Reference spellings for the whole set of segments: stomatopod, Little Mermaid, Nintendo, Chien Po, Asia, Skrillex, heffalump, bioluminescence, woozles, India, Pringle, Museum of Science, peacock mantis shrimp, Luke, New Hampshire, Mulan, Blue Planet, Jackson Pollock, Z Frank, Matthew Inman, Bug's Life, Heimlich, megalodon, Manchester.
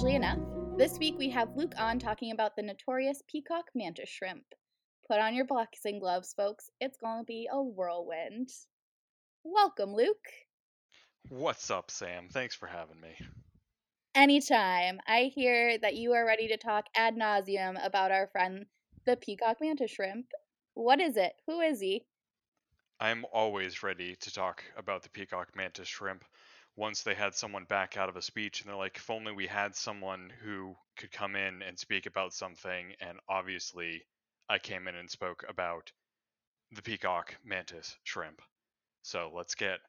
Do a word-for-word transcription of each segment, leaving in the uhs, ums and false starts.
Strangely enough, this week we have Luke on talking about the notorious peacock mantis shrimp. Put on your boxing gloves, folks. It's gonna be a whirlwind. Welcome, Luke. What's up, Sam? Thanks for having me. Anytime. I hear that you are ready to talk ad nauseum about our friend, the peacock mantis shrimp. What is it? Who is he? I'm always ready to talk about the peacock mantis shrimp. Once they had someone back out of a speech and they're like, if only we had someone who could come in and speak about something. And obviously I came in and spoke about the peacock mantis shrimp. So let's get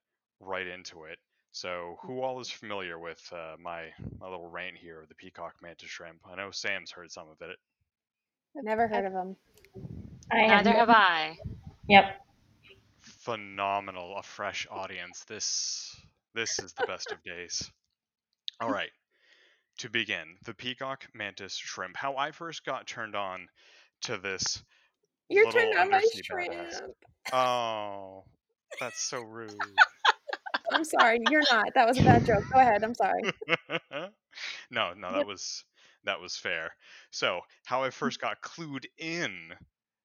right into it. So who all is familiar with uh, my, my little rant here, the peacock mantis shrimp? I know Sam's heard some of it. I've never heard of them. I Neither have I. Yep. Phenomenal. A fresh audience. This... This is the best of days. All right. To begin, the peacock mantis shrimp. How I first got turned on to this. You're turned on by shrimp. Badass. Oh, that's so rude. I'm sorry. You're not. That was a bad joke. Go ahead. I'm sorry. no, no, that was that was fair. So, how I first got clued in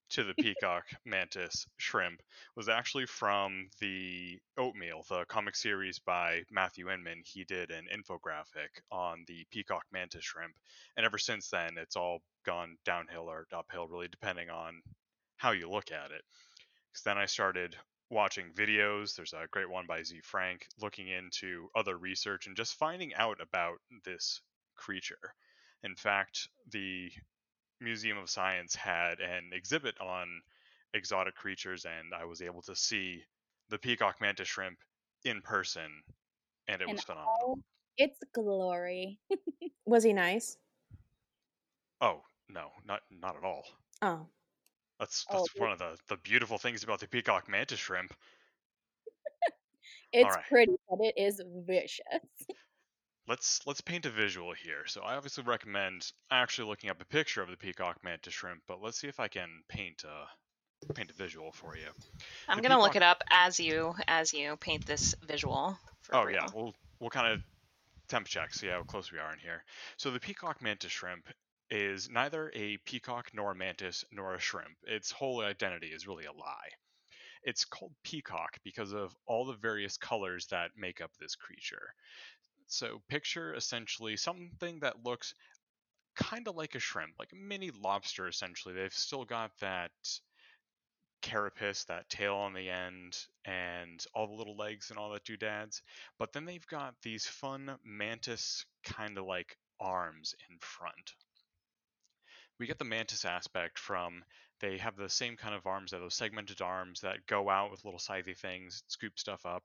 to the peacock mantis shrimp was actually from the Oatmeal, the comic series by Matthew Inman. He did an infographic on the peacock mantis shrimp. And ever since then, it's all gone downhill or uphill, really, depending on how you look at it. Because then I started watching videos. There's a great one by Z Frank, looking into other research and just finding out about this creature. In fact, the Museum of Science had an exhibit on exotic creatures, and I was able to see the peacock mantis shrimp in person, and it and was phenomenal. Oh, it's glory. Was he nice? Oh, no, not not at all. Oh. That's that's oh, one of the, the beautiful things about the peacock mantis shrimp. It's right. Pretty, but it is vicious. Let's let's paint a visual here. So I obviously recommend actually looking up a picture of the peacock mantis shrimp, but let's see if I can paint a paint a visual for you. I'm the gonna peacock... look it up as you as you paint this visual. For oh people. yeah, we'll we'll kind of temp check, see how close we are in here. So the peacock mantis shrimp is neither a peacock nor a mantis nor a shrimp. Its whole identity is really a lie. It's called peacock because of all the various colors that make up this creature. So picture essentially something that looks kind of like a shrimp, like a mini lobster, essentially. They've still got that carapace, that tail on the end, and all the little legs and all the doodads. But then they've got these fun mantis kind of like arms in front. We get the mantis aspect from they have the same kind of arms, those segmented arms that go out with little scythy things, scoop stuff up.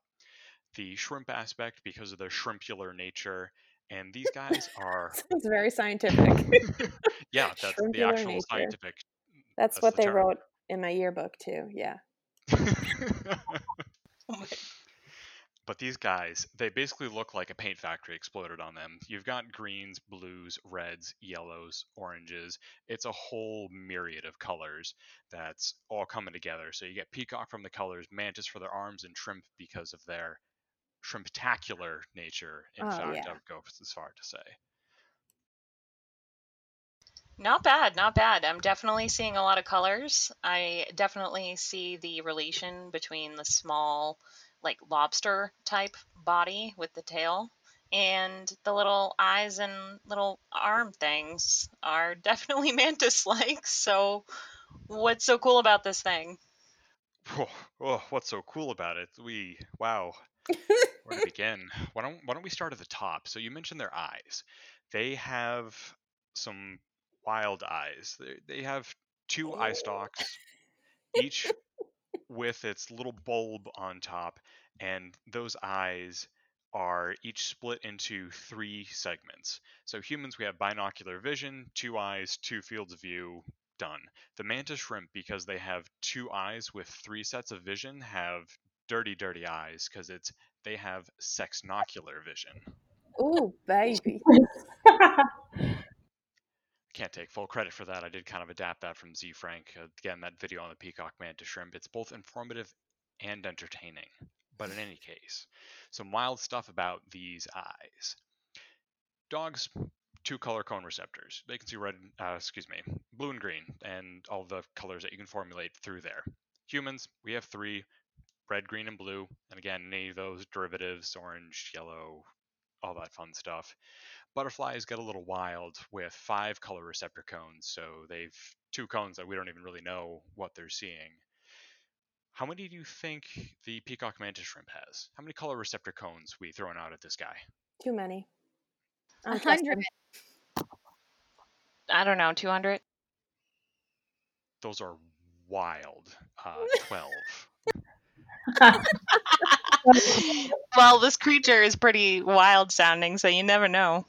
The shrimp aspect because of their shrimpular nature, and these guys are it's very scientific. Yeah, that's shrimpular the actual nature. Scientific that's, that's what the they term. Wrote in my yearbook too. Yeah. But these guys, they basically look like a paint factory exploded on them. You've got greens, blues, reds, yellows, oranges. It's a whole myriad of colors that's all coming together. So you get peacock from the colors, mantis for their arms, and shrimp because of their shrimptacular nature. In oh, fact, yeah. I would go as far to say. Not bad, not bad. I'm definitely seeing a lot of colors. I definitely see the relation between the small, like lobster type body with the tail, and the little eyes and little arm things are definitely mantis-like. So, what's so cool about this thing? Oh, oh what's so cool about it? We wow. Where to begin? Why don't Why don't we start at the top? So you mentioned their eyes. They have some wild eyes. They They have two oh. eye stalks, each with its little bulb on top, and those eyes are each split into three segments. So humans, we have binocular vision, two eyes, two fields of view. Done. The mantis shrimp, because they have two eyes with three sets of vision, have dirty, dirty eyes because it's they have sexnocular vision. Ooh, baby. Can't take full credit for that. I did kind of adapt that from Z Frank. Again, that video on the peacock mantis shrimp. It's both informative and entertaining. But in any case, some wild stuff about these eyes. Dogs, two color cone receptors. They can see red, uh, excuse me, blue and green, and all the colors that you can formulate through there. Humans, we have three: red, green, and blue. And again, any of those derivatives, orange, yellow, all that fun stuff. Butterflies get a little wild with five color receptor cones, so they've two cones that we don't even really know what they're seeing. How many do you think the peacock mantis shrimp has? How many color receptor cones we throwing out at this guy? Too many. A hundred. I don't know, two hundred. Those are wild. Uh, Twelve. Well, this creature is pretty wild sounding, so you never know.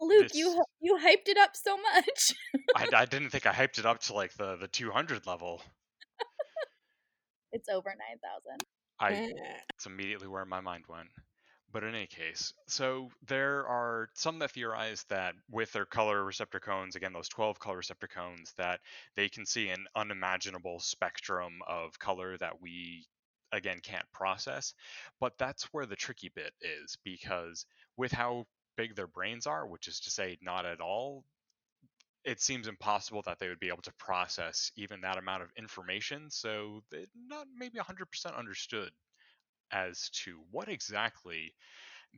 Luke, this... you you hyped it up so much. I, I didn't think I hyped it up to like the, the two hundred level. It's over nine thousand. I, it's immediately where my mind went. But in any case, so there are some that theorize that with their color receptor cones, again, those twelve color receptor cones, that they can see an unimaginable spectrum of color that we, again, can't process. But that's where the tricky bit is, because with how big their brains are, which is to say not at all, it seems impossible that they would be able to process even that amount of information, so they're not maybe one hundred percent understood as to what exactly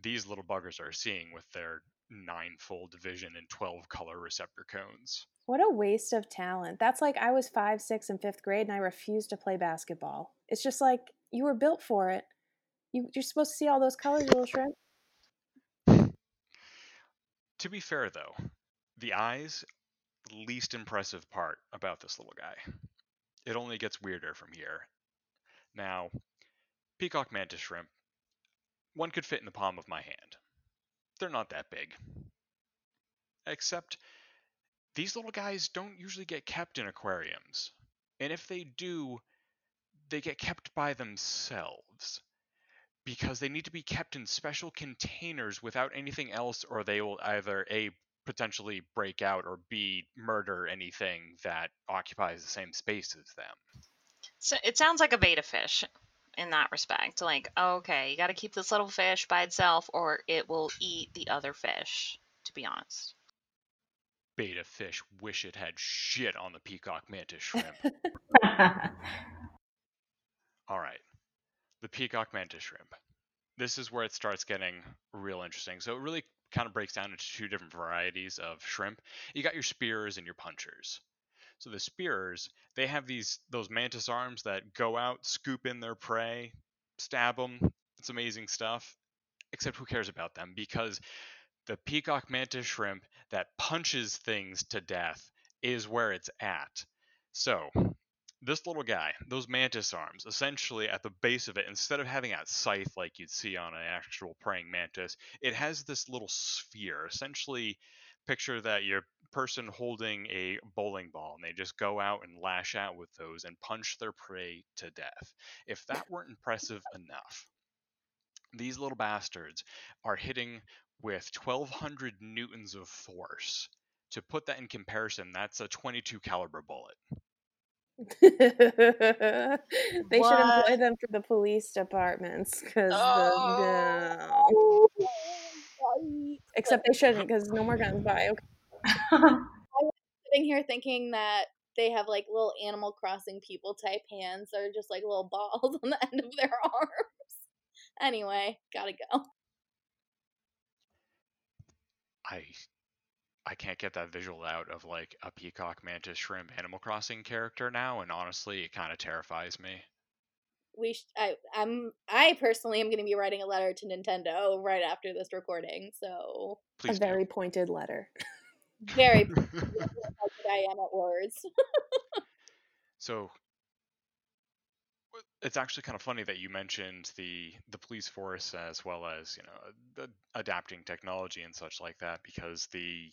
these little buggers are seeing with their nine-fold vision and twelve color receptor cones. What a waste of talent. That's like I was five, six, and fifth grade, and I refused to play basketball. It's just like, you were built for it. You, you're supposed to see all those colors, you little shrimp. To be fair, though, the eyes... least impressive part about this little guy. It only gets weirder from here. Now, peacock mantis shrimp, one could fit in the palm of my hand. They're not that big. Except, these little guys don't usually get kept in aquariums. And if they do, they get kept by themselves. Because they need to be kept in special containers without anything else, or they will either A, potentially break out, or B, murder anything that occupies the same space as them. So it sounds like a beta fish in that respect. Like, okay, you got to keep this little fish by itself or it will eat the other fish, to be honest. Beta fish wish it had shit on the peacock mantis shrimp. All right. The peacock mantis shrimp. This is where it starts getting real interesting. So it really kind of breaks down into two different varieties of shrimp. You got your spearers and your punchers. So the spearers, they have these those mantis arms that go out, scoop in their prey, stab them. It's amazing stuff. Except who cares about them? Because the peacock mantis shrimp that punches things to death is where it's at. So this little guy, those mantis arms, essentially at the base of it, instead of having that scythe like you'd see on an actual praying mantis, it has this little sphere. Essentially, picture that your person holding a bowling ball, and they just go out and lash out with those and punch their prey to death. If that weren't impressive enough, these little bastards are hitting with twelve hundred newtons of force. To put that in comparison, that's a twenty-two caliber bullet. They what? Should employ them for the police departments because oh. the, no. Except they shouldn't, because no more guns by okay. I'm sitting here thinking that they have like little Animal Crossing people type hands that are just like little balls on the end of their arms. Anyway, gotta go. I I can't get that visual out of like a peacock mantis shrimp Animal Crossing character now, and honestly, it kind of terrifies me. We, sh- I, I'm, I personally am going to be writing a letter to Nintendo right after this recording, so please a do. Very pointed letter. Very pointed I am at words. So it's actually kind of funny that you mentioned the the police force as well as, you know, the adapting technology and such like that, because the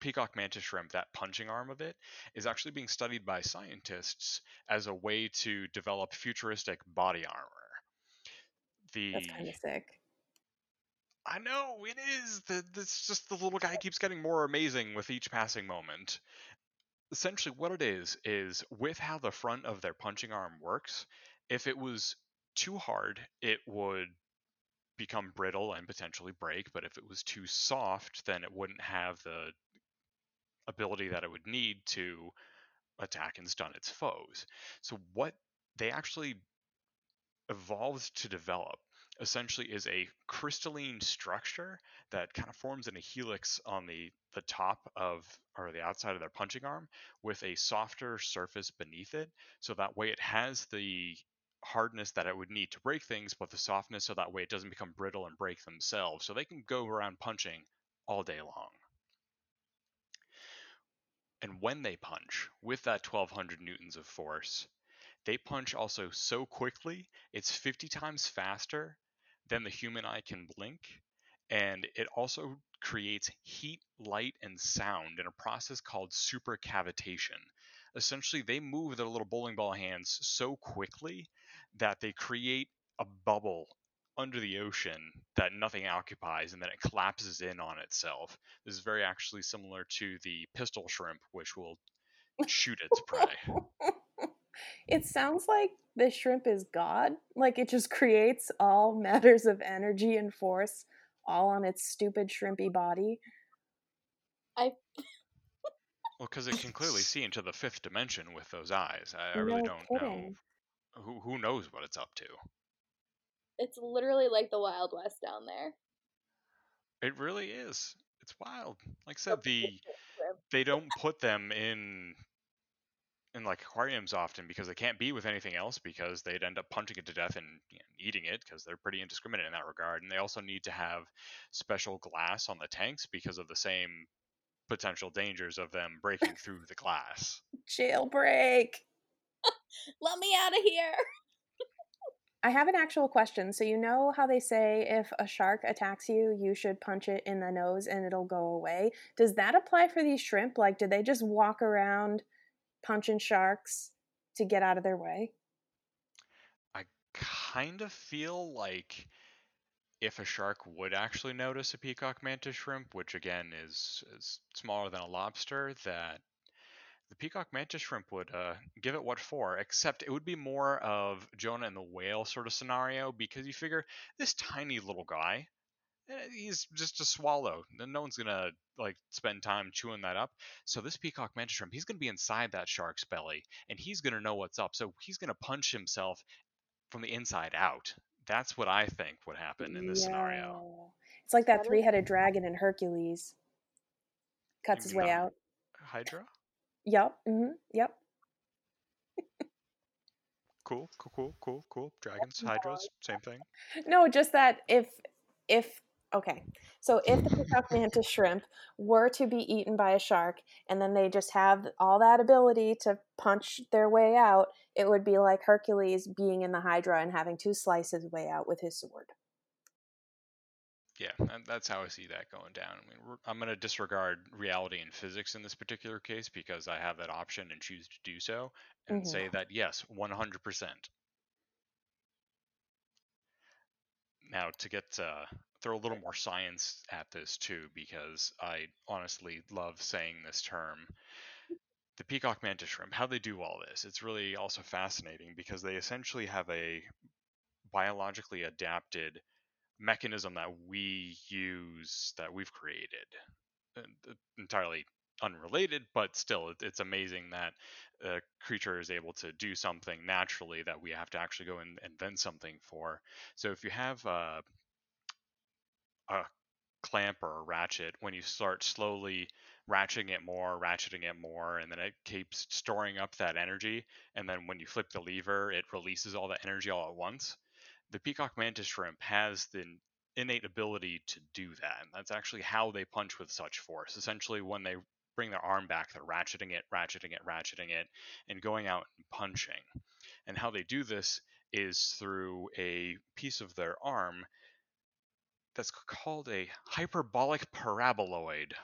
peacock mantis shrimp, that punching arm of it, is actually being studied by scientists as a way to develop futuristic body armor. The, That's kind of sick. I know, it is. The, it's just the little guy keeps getting more amazing with each passing moment. Essentially what it is, is with how the front of their punching arm works, if it was too hard, it would become brittle and potentially break, but if it was too soft, then it wouldn't have the ability that it would need to attack and stun its foes. So what they actually evolved to develop essentially is a crystalline structure that kind of forms in a helix on the, the top of, or the outside of their punching arm, with a softer surface beneath it. So that way it has the hardness that it would need to break things, but the softness so that way it doesn't become brittle and break themselves. So they can go around punching all day long. And when they punch, with that twelve hundred newtons of force, they punch also so quickly, it's fifty times faster than the human eye can blink, and it also creates heat, light, and sound in a process called supercavitation. Essentially, they move their little bowling ball hands so quickly that they create a bubble under the ocean that nothing occupies, and then it collapses in on itself. This is very actually similar to the pistol shrimp, which will shoot its prey. It sounds like the shrimp is God. Like, it just creates all matters of energy and force all on its stupid shrimpy body. I... Well, because it can clearly see into the fifth dimension with those eyes. I, I really no don't kidding. know. Who, who knows what it's up to? It's literally like the Wild West down there. It really is. It's wild. Like I said, the they don't put them in... in like aquariums often because they can't be with anything else, because they'd end up punching it to death and, you know, eating it, because they're pretty indiscriminate in that regard. And they also need to have special glass on the tanks because of the same potential dangers of them breaking through the glass. Jailbreak. Let me out of here. I have an actual question. So you know how they say if a shark attacks you, you should punch it in the nose and it'll go away. Does that apply for these shrimp? Like, do they just walk around punching sharks to get out of their way? I kind of feel like if a shark would actually notice a peacock mantis shrimp, which again is, is smaller than a lobster, that the peacock mantis shrimp would uh, give it what for, except it would be more of Jonah and the whale sort of scenario, because you figure this tiny little guy, he's just a swallow. No one's gonna like spend time chewing that up. So this peacock mantis shrimp, he's gonna be inside that shark's belly, and he's gonna know what's up. So he's gonna punch himself from the inside out. That's what I think would happen in this yeah. scenario. It's like that three-headed dragon in Hercules. Cuts his way out. Hydra? Yep. Mm-hmm. Yep. Cool. Cool. Cool. Cool. Cool. Dragons, hydras, same thing. No, just that if if. Okay, so if the peacock mantis shrimp were to be eaten by a shark, and then they just have all that ability to punch their way out, it would be like Hercules being in the Hydra and having to slice his way out with his sword. Yeah, that's how I see that going down. I mean, I'm going to disregard reality and physics in this particular case because I have that option and choose to do so, and mm-hmm. say that, yes, one hundred percent. Now, to get... Uh, throw a little more science at this too, because I honestly love saying this term. The peacock mantis shrimp, how they do all this, it's really also fascinating because they essentially have a biologically adapted mechanism that we use, that we've created. Entirely unrelated, but still, it's amazing that a creature is able to do something naturally that we have to actually go and invent something for. So if you have uh, a clamp or a ratchet, when you start slowly ratcheting it more, ratcheting it more, and then it keeps storing up that energy, and then when you flip the lever, it releases all that energy all at once. The peacock mantis shrimp has the innate ability to do that, and that's actually how they punch with such force. Essentially, when they bring their arm back, they're ratcheting it, ratcheting it, ratcheting it, and going out and punching. And how they do this is through a piece of their arm that's called a hyperbolic paraboloid.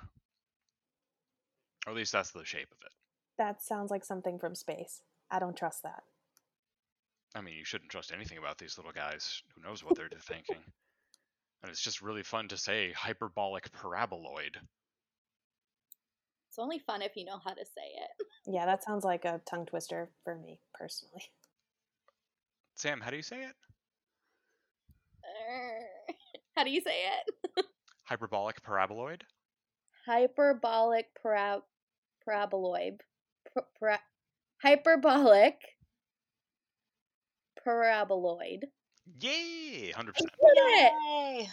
Or at least that's the shape of it. That sounds like something from space. I don't trust that. I mean, you shouldn't trust anything about these little guys. Who knows what they're thinking. And it's just really fun to say hyperbolic paraboloid. It's only fun if you know how to say it. Yeah, that sounds like a tongue twister for me, personally. Sam, how do you say it? How do you say it? Hyperbolic paraboloid? Hyperbolic para- paraboloid. P- para- hyperbolic paraboloid. Yay! one hundred percent. Yay!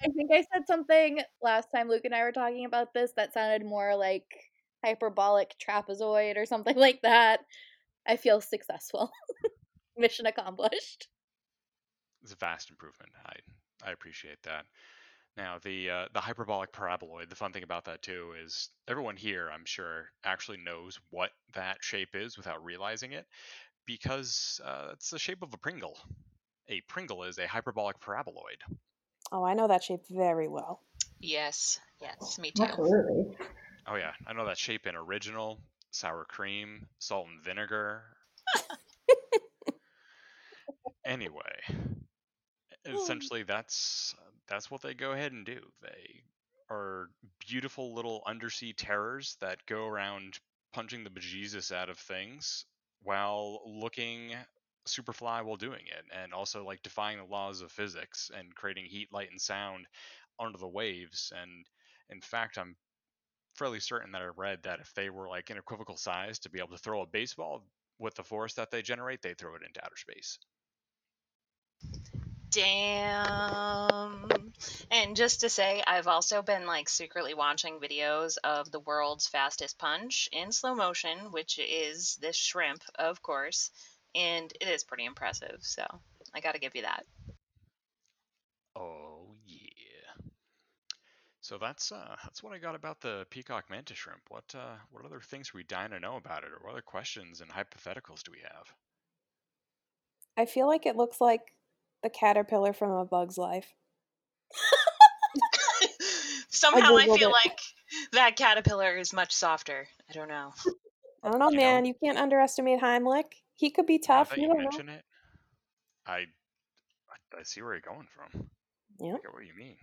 I think I said something last time Luke and I were talking about this that sounded more like hyperbolic trapezoid or something like that. I feel successful. Mission accomplished. It's a vast improvement. I I appreciate that. Now, the uh, the hyperbolic paraboloid, the fun thing about that, too, is everyone here, I'm sure, actually knows what that shape is without realizing it, because uh, it's the shape of a Pringle. A Pringle is a hyperbolic paraboloid. Oh, I know that shape very well. Yes. Yes, me too. Absolutely. Oh, yeah. I know that shape in original, sour cream, salt and vinegar. Anyway, essentially, that's that's what they go ahead and do. They are beautiful little undersea terrors that go around punching the bejesus out of things while looking super fly while doing it, and also like defying the laws of physics and creating heat, light, and sound under the waves. And in fact, I'm fairly certain that I read that if they were like an equivocal size to be able to throw a baseball with the force that they generate, they throw it into outer space. Damn. And just to say, I've also been like secretly watching videos of the world's fastest punch in slow motion, which is this shrimp, of course, and it is pretty impressive, so I gotta give you that. Oh yeah. So that's uh that's what I got about the peacock mantis shrimp. What uh what other things are we dying to know about it, or what other questions and hypotheticals do we have? I feel like it looks like the caterpillar from A Bug's Life. Somehow I, I feel it. Like that caterpillar is much softer. I don't know. I don't know, you man. Know, you can't underestimate Heimlich. He could be tough. You, you mention know. It. I, I, I see where you're going from. Yeah. I get what you mean.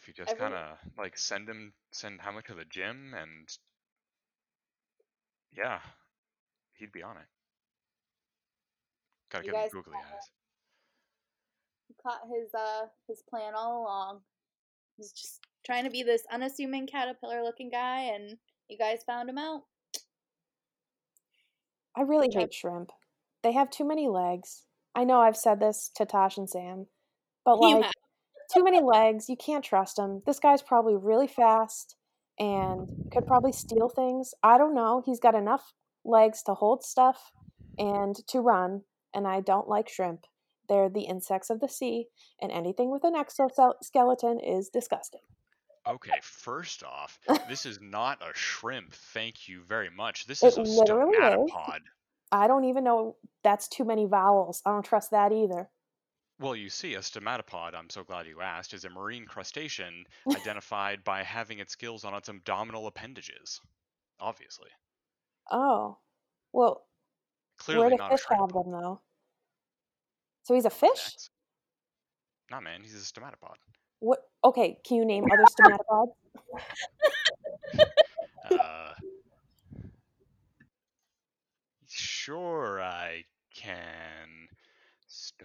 If you just kind of like send him, send Heimlich to the gym, and yeah, he'd be on it. Gotta you get his googly eyes. He caught his uh his plan all along. He's just trying to be this unassuming caterpillar-looking guy, and you guys found him out. I really hate shrimp. They have too many legs. I know I've said this to Tosh and Sam, but like, too many legs. You can't trust him. This guy's probably really fast and could probably steal things. I don't know. He's got enough legs to hold stuff and to run, and I don't like shrimp. They're the insects of the sea, and anything with an exoskeleton is disgusting. Okay, first off, this is not a shrimp, thank you very much. This is it a stomatopod. Is. I don't even know. That's too many vowels. I don't trust that either. Well, you see, a stomatopod, I'm so glad you asked, is a marine crustacean identified by having its gills on its abdominal appendages, obviously. Oh. Well, clearly where do fish have them, though? So he's a fish? That's... Nah, man, he's a stomatopod. What? Okay, can you name other stomatopods? Uh, sure, I can. Stomatopod.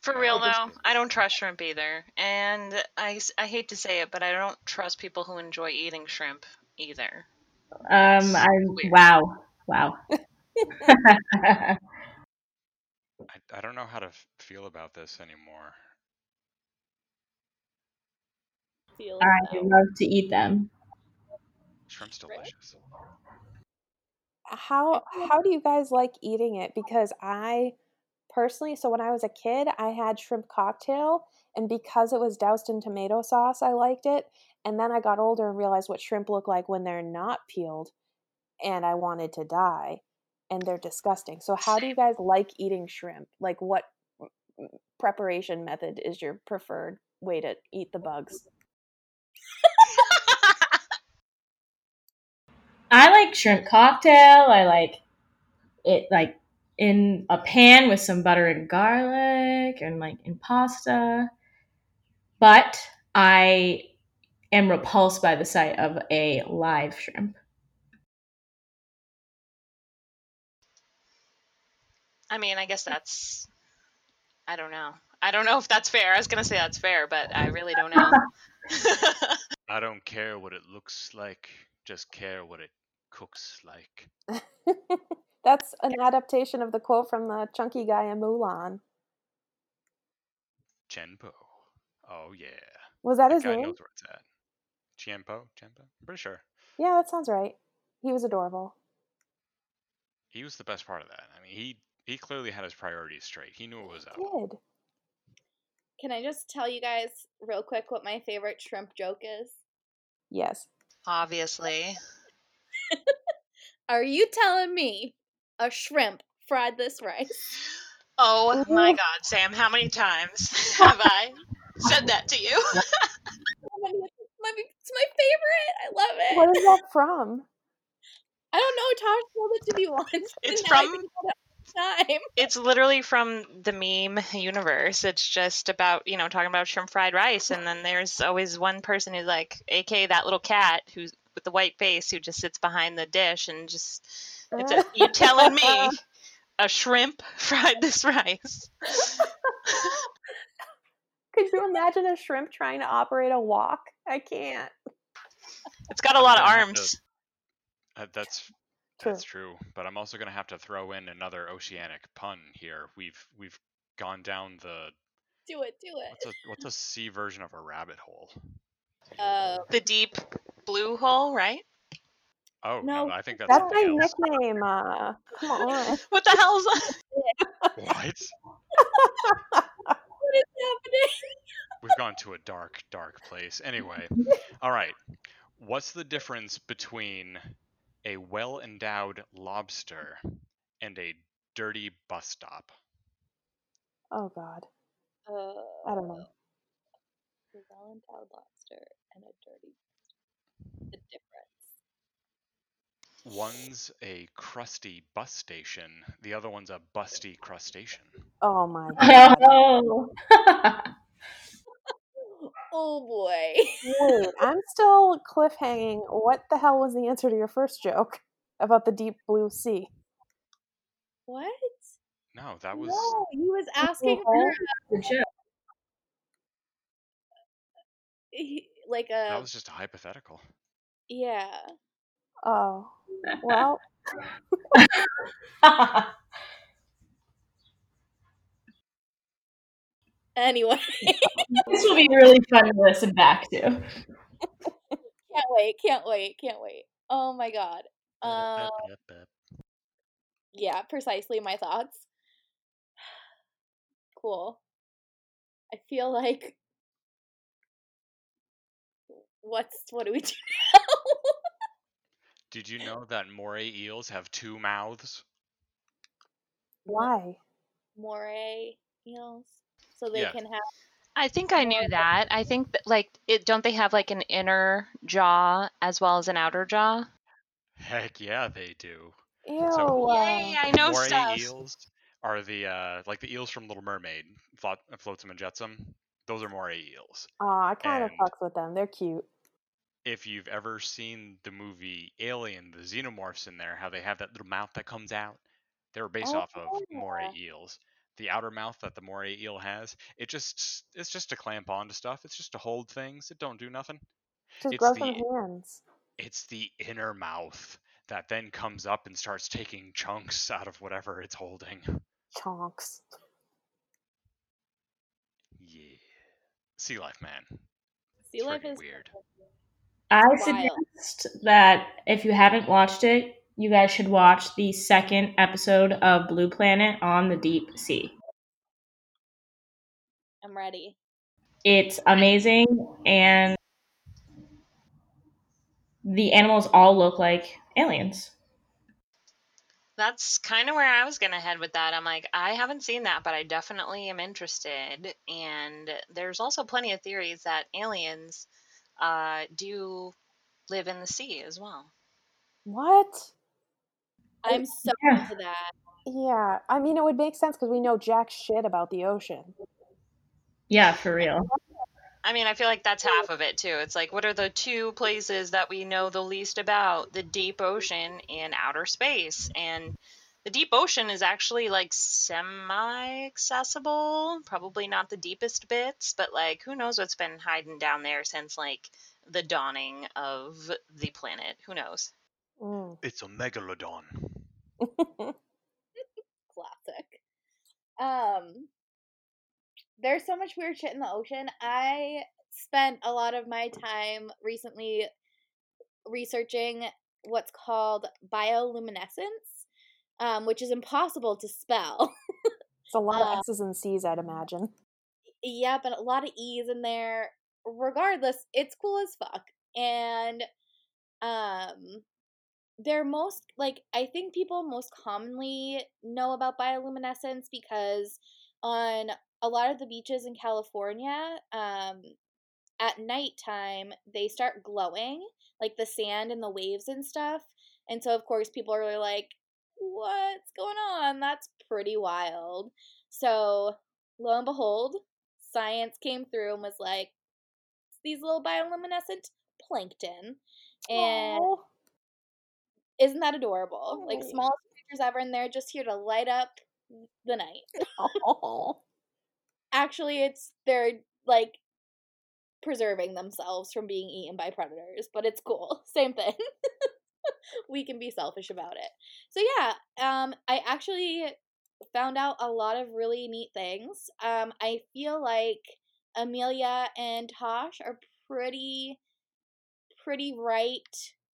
For real, though, I don't trust shrimp either. And I, I hate to say it, but I don't trust people who enjoy eating shrimp either. Um, I Wow. Wow. I, I don't know how to f- feel about this anymore. Feel I them. love to eat them. Shrimp's delicious. How how do you guys like eating it? Because I personally, so when I was a kid, I had shrimp cocktail, and because it was doused in tomato sauce, I liked it. And then I got older and realized what shrimp look like when they're not peeled, and I wanted to die. And they're disgusting. So how do you guys like eating shrimp? Like, what preparation method is your preferred way to eat the bugs? I like shrimp cocktail. I like it like in a pan with some butter and garlic and like in pasta. But I am repulsed by the sight of a live shrimp. I mean, I guess that's, I don't know. I don't know if that's fair. I was going to say that's fair, but I really don't know. I don't care what it looks like. Just care what it cooks like. That's an adaptation of the quote from the chunky guy in Mulan. Chien Po. Oh, yeah. Was that, that his guy name? Knows where it's at. Chien Po? Chien Po? I'm pretty sure. Yeah, that sounds right. He was adorable. He was the best part of that. I mean, he, he clearly had his priorities straight. He knew what was up. He did. Can I just tell you guys real quick what my favorite shrimp joke is? Yes. Obviously. Are you telling me a shrimp fried this rice? Oh my God, Sam, how many times have I said that to you? It's my favorite. I love it. What is that from? I don't know. Tosh told it to me once. It's from... time. It's literally from the meme universe. It's just about, you know, talking about shrimp fried rice, and then there's always one person who's like, aka that little cat who's with the white face who just sits behind the dish and just it's a, you telling me a shrimp fried this rice? Could you imagine a shrimp trying to operate a wok? I can't. It's got a lot of arms. Uh, that's True. That's true, but I'm also gonna have to throw in another oceanic pun here. We've we've gone down the do it do it. What's a, what's a sea version of a rabbit hole? Uh, the deep blue hole, right? Oh no, no I think that's that's my else. nickname. Uh, come on, what the hell's that? What? What is happening? We've gone to a dark, dark place. Anyway, all right. What's the difference between a well-endowed lobster and a dirty bus stop? Oh, God. Uh, I don't know. A well-endowed lobster and a dirty bus stop. The difference. One's a crusty bus station. The other one's a busty crustacean. Oh, my God. Oh, oh boy. Wait, I'm still cliffhanging. What the hell was the answer to your first joke about the deep blue sea? What? No, that was... No, he was asking her about the joke. Like a... That was just a hypothetical. Yeah. Oh. Well. Anyway. This will be really fun to listen back to. Can't wait, can't wait, can't wait. Oh my God. Um, yeah, precisely my thoughts. Cool. I feel like what's what do we do now? Did you know that moray eels have two mouths? Why? Moray eels? So they yeah. can have. I think I knew that. I think that, like, it, don't they have like an inner jaw as well as an outer jaw? Heck yeah, they do. Ew! So, Yay, I know moray stuff. Eels are the uh, like the eels from Little Mermaid, Flot- Flotsam and Jetsam. Those are moray eels. Oh, I kind and of fucks with them. They're cute. If you've ever seen the movie Alien, the xenomorphs in there, how they have that little mouth that comes out, they were based oh, off of yeah. moray eels. The outer mouth that the moray eel has, it just it's just to clamp onto stuff. It's just to hold things. It don't do nothing. Just it's grow the, some hands. It's the inner mouth that then comes up and starts taking chunks out of whatever it's holding. Chunks. Yeah. Sea life, man. Sea life is weird. I suggest that if you haven't watched it, you guys should watch the second episode of Blue Planet on the Deep Sea. I'm ready. It's amazing, and the animals all look like aliens. That's kind of where I was going to head with that. I'm like, I haven't seen that, but I definitely am interested. And there's also plenty of theories that aliens uh, do live in the sea as well. What? I'm so yeah. into that. Yeah, I mean, it would make sense because we know jack shit about the ocean. Yeah, for real. I mean, I feel like that's half of it, too. It's like, what are the two places that we know the least about? The deep ocean and outer space. And The deep ocean is actually like semi-accessible, probably not the deepest bits, but like who knows what's been hiding down there since like the dawning of the planet. Who knows? Mm. It's a megalodon. Classic. Um, there's so much weird shit in the ocean. I spent a lot of my time recently researching what's called bioluminescence, um, which is impossible to spell. It's a lot of uh, X's and C's, I'd imagine. Yeah, but a lot of E's in there. Regardless, it's cool as fuck. And um, they're most, like, I think people most commonly know about bioluminescence because on a lot of the beaches in California, um, at nighttime, they start glowing, like the sand and the waves and stuff. And so, of course, people are like, what's going on? That's pretty wild. So, lo and behold, science came through and was like, it's these little bioluminescent plankton. And aww. Isn't that adorable? Aww. Like, smallest creatures ever, and they're just here to light up the night. Actually, it's they're, like, preserving themselves from being eaten by predators, but it's cool. Same thing. We can be selfish about it. So yeah, um, I actually found out a lot of really neat things. Um, I feel like Amelia and Tosh are pretty, pretty right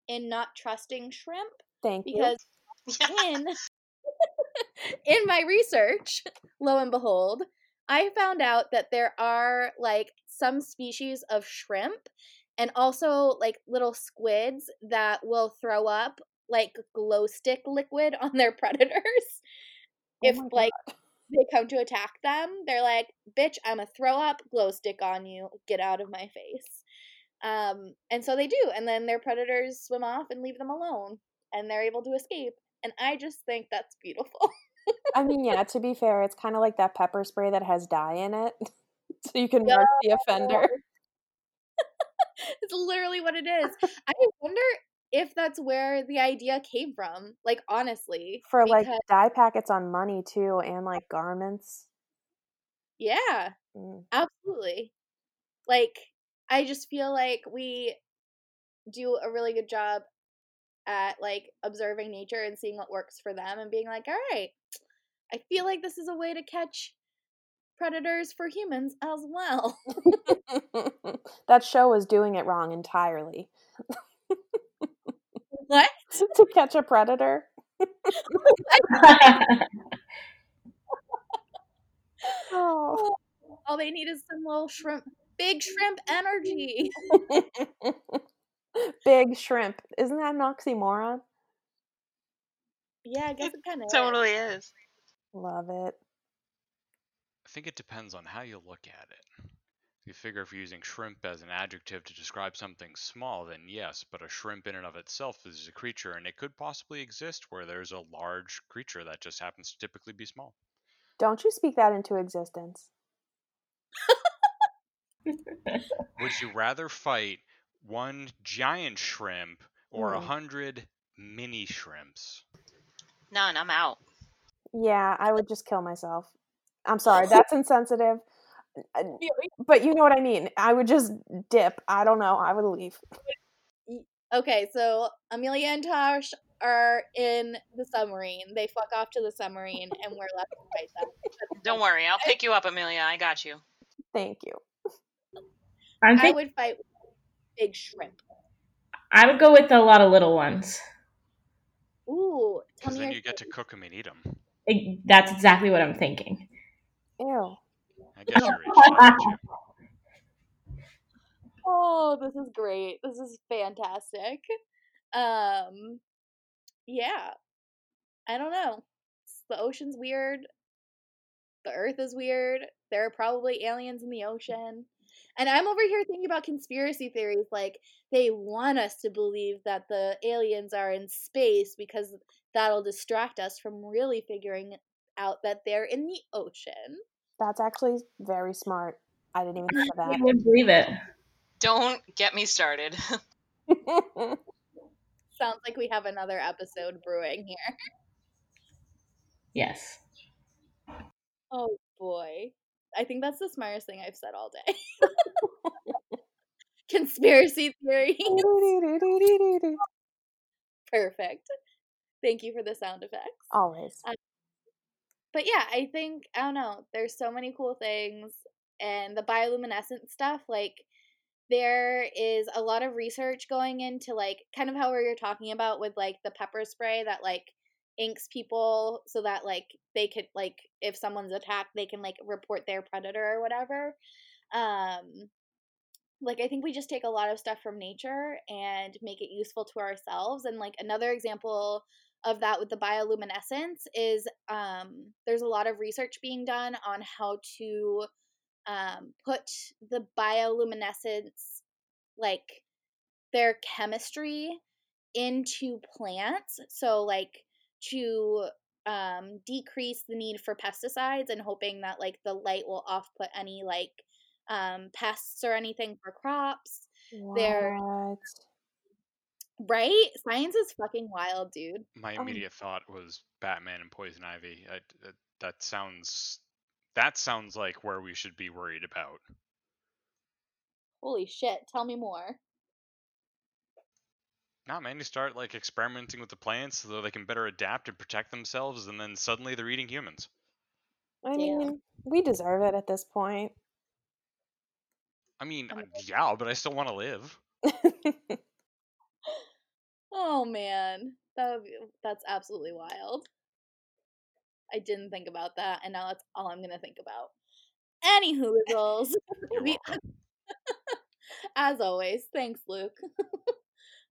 in not trusting shrimp. Thank because you. Because in, in my research, lo and behold, I found out that there are, like, some species of shrimp and also, like, little squids that will throw up, like, glow stick liquid on their predators. Oh if, like, God. They come to attack them, they're like, bitch, I'm gonna throw up glow stick on you. Get out of my face. Um, and so they do. And then their predators swim off and leave them alone. And they're able to escape. And I just think that's beautiful. I mean, yeah, to be fair, it's kind of like that pepper spray that has dye in it, so you can mark the offender. It's literally what it is. I wonder if that's where the idea came from, like, honestly. For, because... like, dye packets on money, too, and, like, garments. Yeah, mm. Absolutely. Like, I just feel like we do a really good job at, like, observing nature and seeing what works for them and being like, all right, I feel like this is a way to catch predators for humans as well. That show was doing it wrong entirely. What? To catch a predator. Oh. All they need is some little shrimp, big shrimp energy. Big shrimp. Isn't that an oxymoron? Yeah, I guess it kind of totally is. is. Love it. I think it depends on how you look at it. You figure if you're using shrimp as an adjective to describe something small, then yes, but a shrimp in and of itself is a creature, and it could possibly exist where there's a large creature that just happens to typically be small. Don't you speak that into existence. Would you rather fight one giant shrimp or a hundred mini shrimps? None. I'm out. Yeah, I would just kill myself. I'm sorry, that's insensitive. But you know what I mean. I would just dip. I don't know. I would leave. Okay, so Amelia and Tosh are in the submarine. They fuck off to the submarine, and we're left to fight them. Don't worry, I'll pick you up, Amelia. I got you. Thank you. I'm think- I would fight with big shrimp. I would go with a lot of little ones. Ooh. Because then you get to cook them and eat them. It, that's exactly what I'm thinking. Ew. I guess you're right. Oh, this is great. This is fantastic. Um, yeah. I don't know. The ocean's weird. The earth is weird. There are probably aliens in the ocean. And I'm over here thinking about conspiracy theories, like they want us to believe that the aliens are in space because that'll distract us from really figuring out that they're in the ocean. That's actually very smart. I didn't even think of that. I can't believe it. Don't get me started. Sounds like we have another episode brewing here. Yes. Oh boy. I think that's the smartest thing I've said all day. Conspiracy theories. Perfect. Thank you for the sound effects. Always. Um, but yeah, I think, I don't know, there's so many cool things. And the bioluminescent stuff, like, there is a lot of research going into, like, kind of how we were talking about with, like, the pepper spray that, like, inks people so that, like, they could, like, if someone's attacked, they can, like, report their predator or whatever. Um, like, I think we just take a lot of stuff from nature and make it useful to ourselves. And, like, another example of that with the bioluminescence is um, there's a lot of research being done on how to um, put the bioluminescence, like, their chemistry into plants. So, like, to um, decrease the need for pesticides and hoping that, like, the light will off-put any, like, um, pests or anything for crops. What? They're, right? Science is fucking wild, dude. My immediate oh. thought was Batman and Poison Ivy. I, that, that sounds... That sounds like where we should be worried about. Holy shit, tell me more. Nah, man, you start, like, experimenting with the plants so that they can better adapt and protect themselves, and then suddenly they're eating humans. I mean, yeah. we deserve it at this point. I mean, I, yeah, but I still want to live. Oh, man. That be, that's absolutely wild. I didn't think about that, and now that's all I'm going to think about. Anywho, woozles. we, as always, thanks, Luke.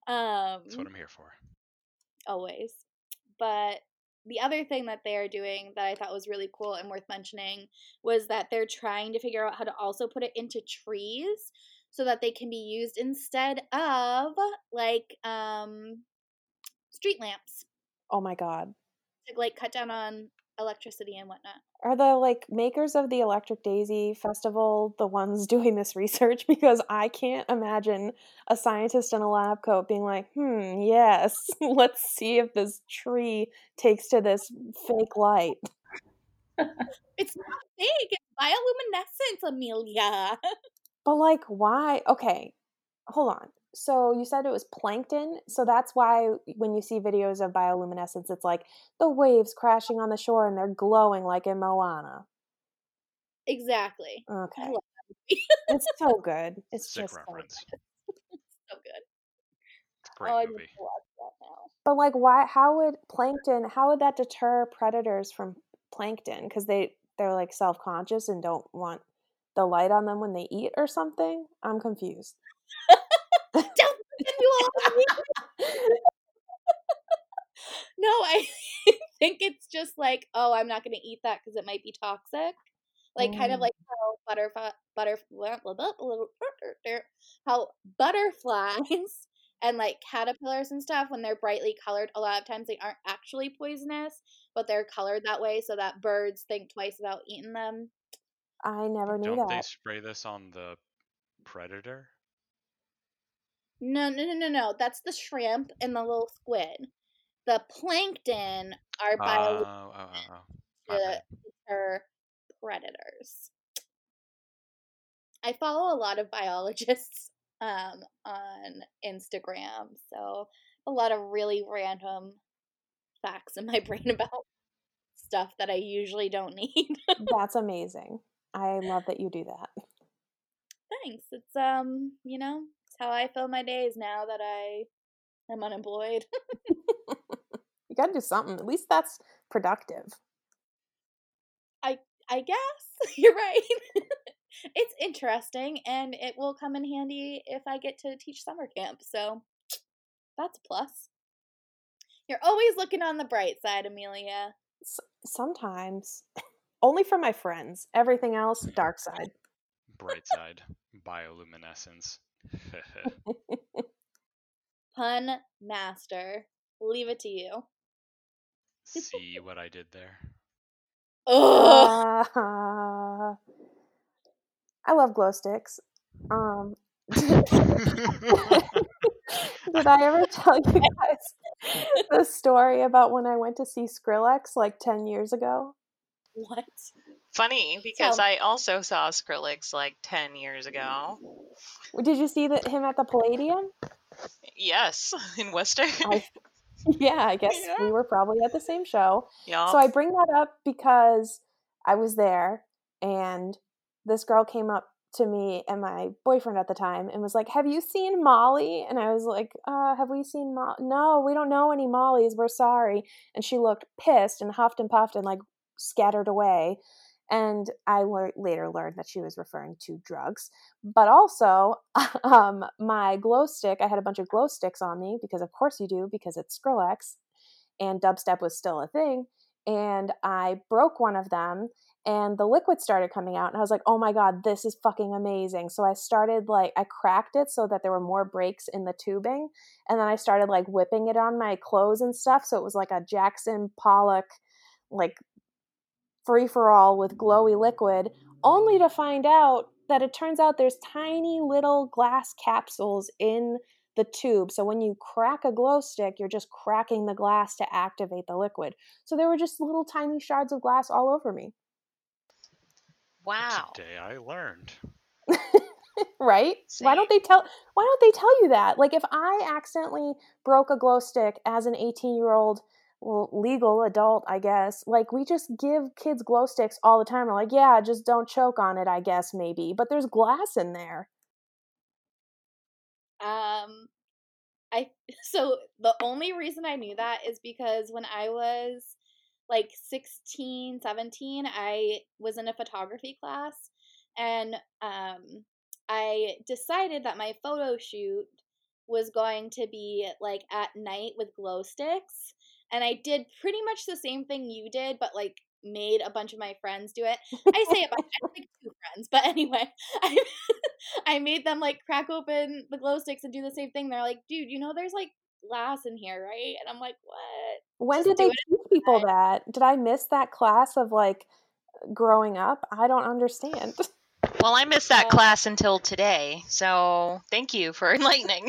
um, that's what I'm here for. Always. But the other thing that they are doing that I thought was really cool and worth mentioning was that they're trying to figure out how to also put it into trees so that they can be used instead of, like, um, street lamps. Oh, my God. To, like, cut down on electricity and whatnot. Are the, like, makers of the Electric Daisy Festival the ones doing this research? Because I can't imagine a scientist in a lab coat being like, hmm, yes, let's see if this tree takes to this fake light. It's not fake. It's bioluminescence, Amelia. But, like, why? Okay, hold on. So you said it was plankton. So that's why when you see videos of bioluminescence, it's like the waves crashing on the shore and they're glowing like in Moana. Exactly. Okay. It's so good. It's Sick just reference. So good. It's so good. It's a great oh, movie. I watch that now. But, like, why? How would plankton? How would that deter predators from plankton? Because they they're like self-conscious and don't want the light on them when they eat or something. I'm confused. Don't you all No, I think it's just like, oh, I'm not going to eat that because it might be toxic. Like, mm. kind of like how butterfly, butterf- blah, blah, blah, blah, blah, how butterflies and, like, caterpillars and stuff, when they're brightly colored, a lot of times they aren't actually poisonous, but they're colored that way so that birds think twice about eating them. I never knew Don't that. Don't they spray this on the predator? No, no, no, no, no. That's the shrimp and the little squid. The plankton are bioluminescent oh, oh, oh, oh. Okay. They're predators. I follow a lot of biologists um, on Instagram, so a lot of really random facts in my brain about stuff that I usually don't need. That's amazing. I love that you do that. Thanks. It's, um, you know... how I fill my days now that I am unemployed. You gotta do something. At least that's productive. I I guess. You're right. It's interesting, and it will come in handy if I get to teach summer camp. So that's a plus. You're always looking on the bright side, Amelia. S- sometimes. Only for my friends. Everything else, dark side. Bright side. Bioluminescence. Pun master. Leave it to you. See what I did there? Oh, uh, I love glow sticks. Um, did I ever tell you guys the story about when I went to see Skrillex like ten years ago. What? Funny, because um, I also saw Skrillex like ten years ago. Did you see the, him at the Palladium? Yes, in Worcester. I, yeah, I guess yeah. we were probably at the same show. Yep. So I bring that up because I was there and this girl came up to me and my boyfriend at the time and was like, have you seen Molly? And I was like, uh, have we seen Molly? No, we don't know any Mollys. We're sorry. And she looked pissed and huffed and puffed and like scattered away. And I le- later learned that she was referring to drugs. But also, um, my glow stick, I had a bunch of glow sticks on me because of course you do, because it's Skrillex and dubstep was still a thing. And I broke one of them and the liquid started coming out. And I was like, oh my God, this is fucking amazing. So I started like, I cracked it so that there were more breaks in the tubing. And then I started like whipping it on my clothes and stuff. So it was like a Jackson Pollock, like free-for-all with glowy liquid, only to find out that it turns out there's tiny little glass capsules in the tube. So when you crack a glow stick, you're just cracking the glass to activate the liquid. So there were just little tiny shards of glass all over me. Wow. Today I learned. Right? Same. Why don't they tell why don't they tell you that? Like if I accidentally broke a glow stick as an eighteen-year-old well, legal adult, I guess, like we just give kids glow sticks all the time. We're like, yeah, just don't choke on it, I guess, maybe. But there's glass in there. Um I so the only reason I knew that is because when I was like sixteen, seventeen, I was in a photography class and um, I decided that my photo shoot was going to be like at night with glow sticks. And I did pretty much the same thing you did, but like made a bunch of my friends do it. I say about I had like two friends, but anyway, I, I made them like crack open the glow sticks and do the same thing. They're like, dude, you know, there's like glass in here, right? And I'm like, what? When Just did they teach people that? Did I miss that class of like growing up? I don't understand. Well, I missed that uh, class until today, so thank you for enlightening.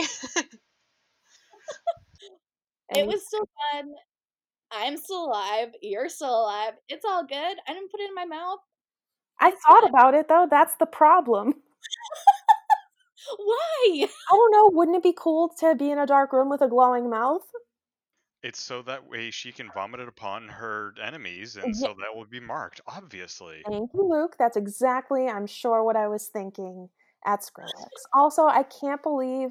It was still fun. I'm still alive. You're still alive. It's all good. I didn't put it in my mouth. I thought about it though. That's the problem. Why? I don't know. Wouldn't it be cool to be in a dark room with a glowing mouth? It's so that way she can vomit it upon her enemies, and yeah. so that will be marked, obviously. Thank you, Luke. That's exactly, I'm sure, what I was thinking at Skrillex. Also, I can't believe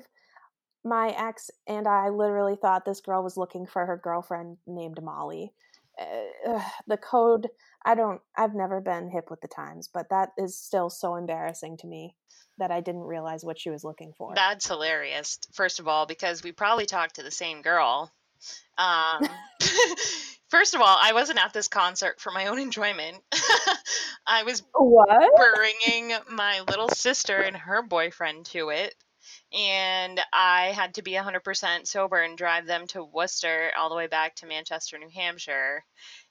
my ex and I literally thought this girl was looking for her girlfriend named Molly. Uh, the code, I don't, I've never been hip with the times, but that is still so embarrassing to me that I didn't realize what she was looking for. That's hilarious, first of all, because we probably talked to the same girl. Um, first of all, I wasn't at this concert for my own enjoyment. I was what? bringing my little sister and her boyfriend to it. And I had to be one hundred percent sober and drive them to Worcester all the way back to Manchester, New Hampshire.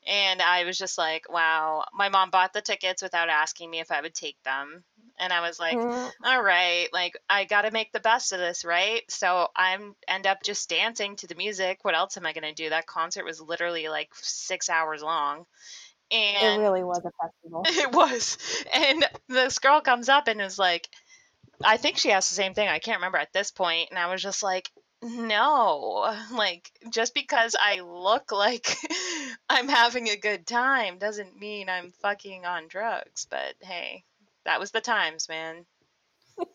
And I was just like, wow, my mom bought the tickets without asking me if I would take them. And I was like, all right, like, I got to make the best of this, right? So I end up just dancing to the music. What else am I going to do? That concert was literally like six hours long. And it really was a festival. It was. And this girl comes up and is like, I think she asked the same thing. I can't remember at this point. And I was just like, no, like just because I look like I'm having a good time doesn't mean I'm fucking on drugs. But hey, that was the times, man.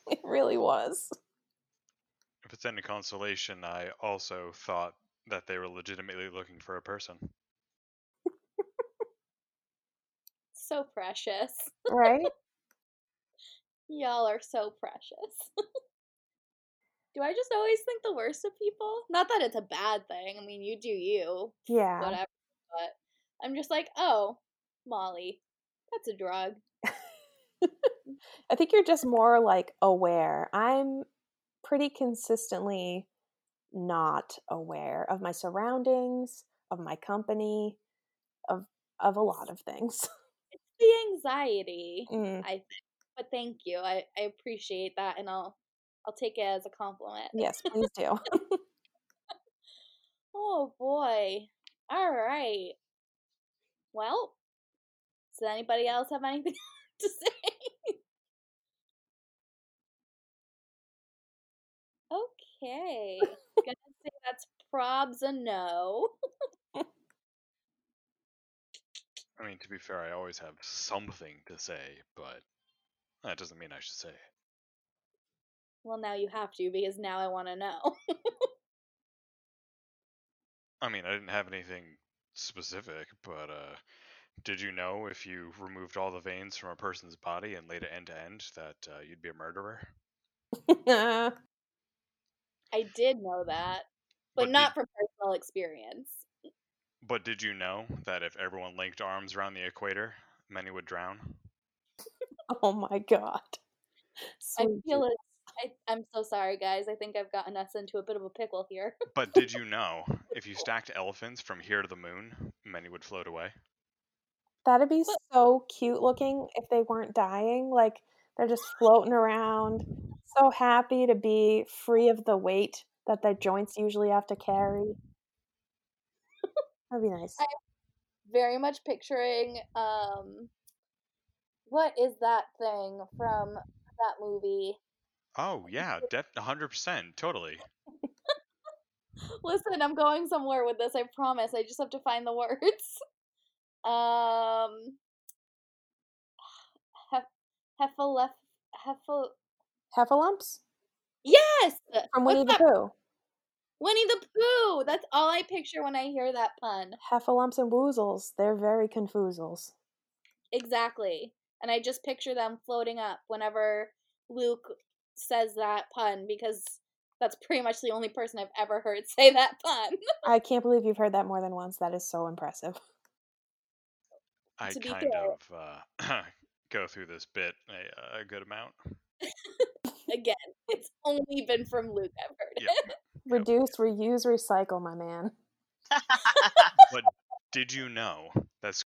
It really was. If it's any consolation, I also thought that they were legitimately looking for a person. So precious. Right? Y'all are so precious. Do I just always think the worst of people? Not that it's a bad thing. I mean, you do you. Yeah. Whatever. But I'm just like, oh, Molly, that's a drug. I think you're just more like aware. I'm pretty consistently not aware of my surroundings, of my company, of of a lot of things. It's the anxiety, mm. I think. But thank you. I, I appreciate that, and I'll I'll take it as a compliment. Yes, please do. Oh boy. All right. Well, does anybody else have anything to say? Okay. Gonna say that's probs a no. I mean, to be fair, I always have something to say, but that doesn't mean I should say it. Well, now you have to, because now I want to know. I mean, I didn't have anything specific, but uh, did you know if you removed all the veins from a person's body and laid it end to end that uh, you'd be a murderer? I did know that, but, but not did... from personal experience. But did you know that if everyone linked arms around the equator, many would drown? Oh my god. Sweet. I feel it. I, I'm so sorry, guys. I think I've gotten us into a bit of a pickle here. But did you know, if you stacked elephants from here to the moon, many would float away? That'd be what? So cute looking if they weren't dying. Like, they're just floating around, so happy to be free of the weight that their joints usually have to carry. That'd be nice. I'm very much picturing, um, what is that thing from that movie? Oh, yeah, def- one hundred percent, totally. Listen, I'm going somewhere with this, I promise. I just have to find the words. Um, Heffalef... Heffal... Heffalumps? Yes! From Winnie the Pooh. Winnie the Pooh! That's all I picture when I hear that pun. Heffalumps and woozles, they're very confusals. Exactly. And I just picture them floating up whenever Luke says that pun, because that's pretty much the only person I've ever heard say that pun. I can't believe you've heard that more than once. That is so impressive. I kind of uh, go through this bit a, a good amount. Again, it's only been from Luke I've heard yep. it. Reduce, yep. reuse, recycle, my man. But did you know that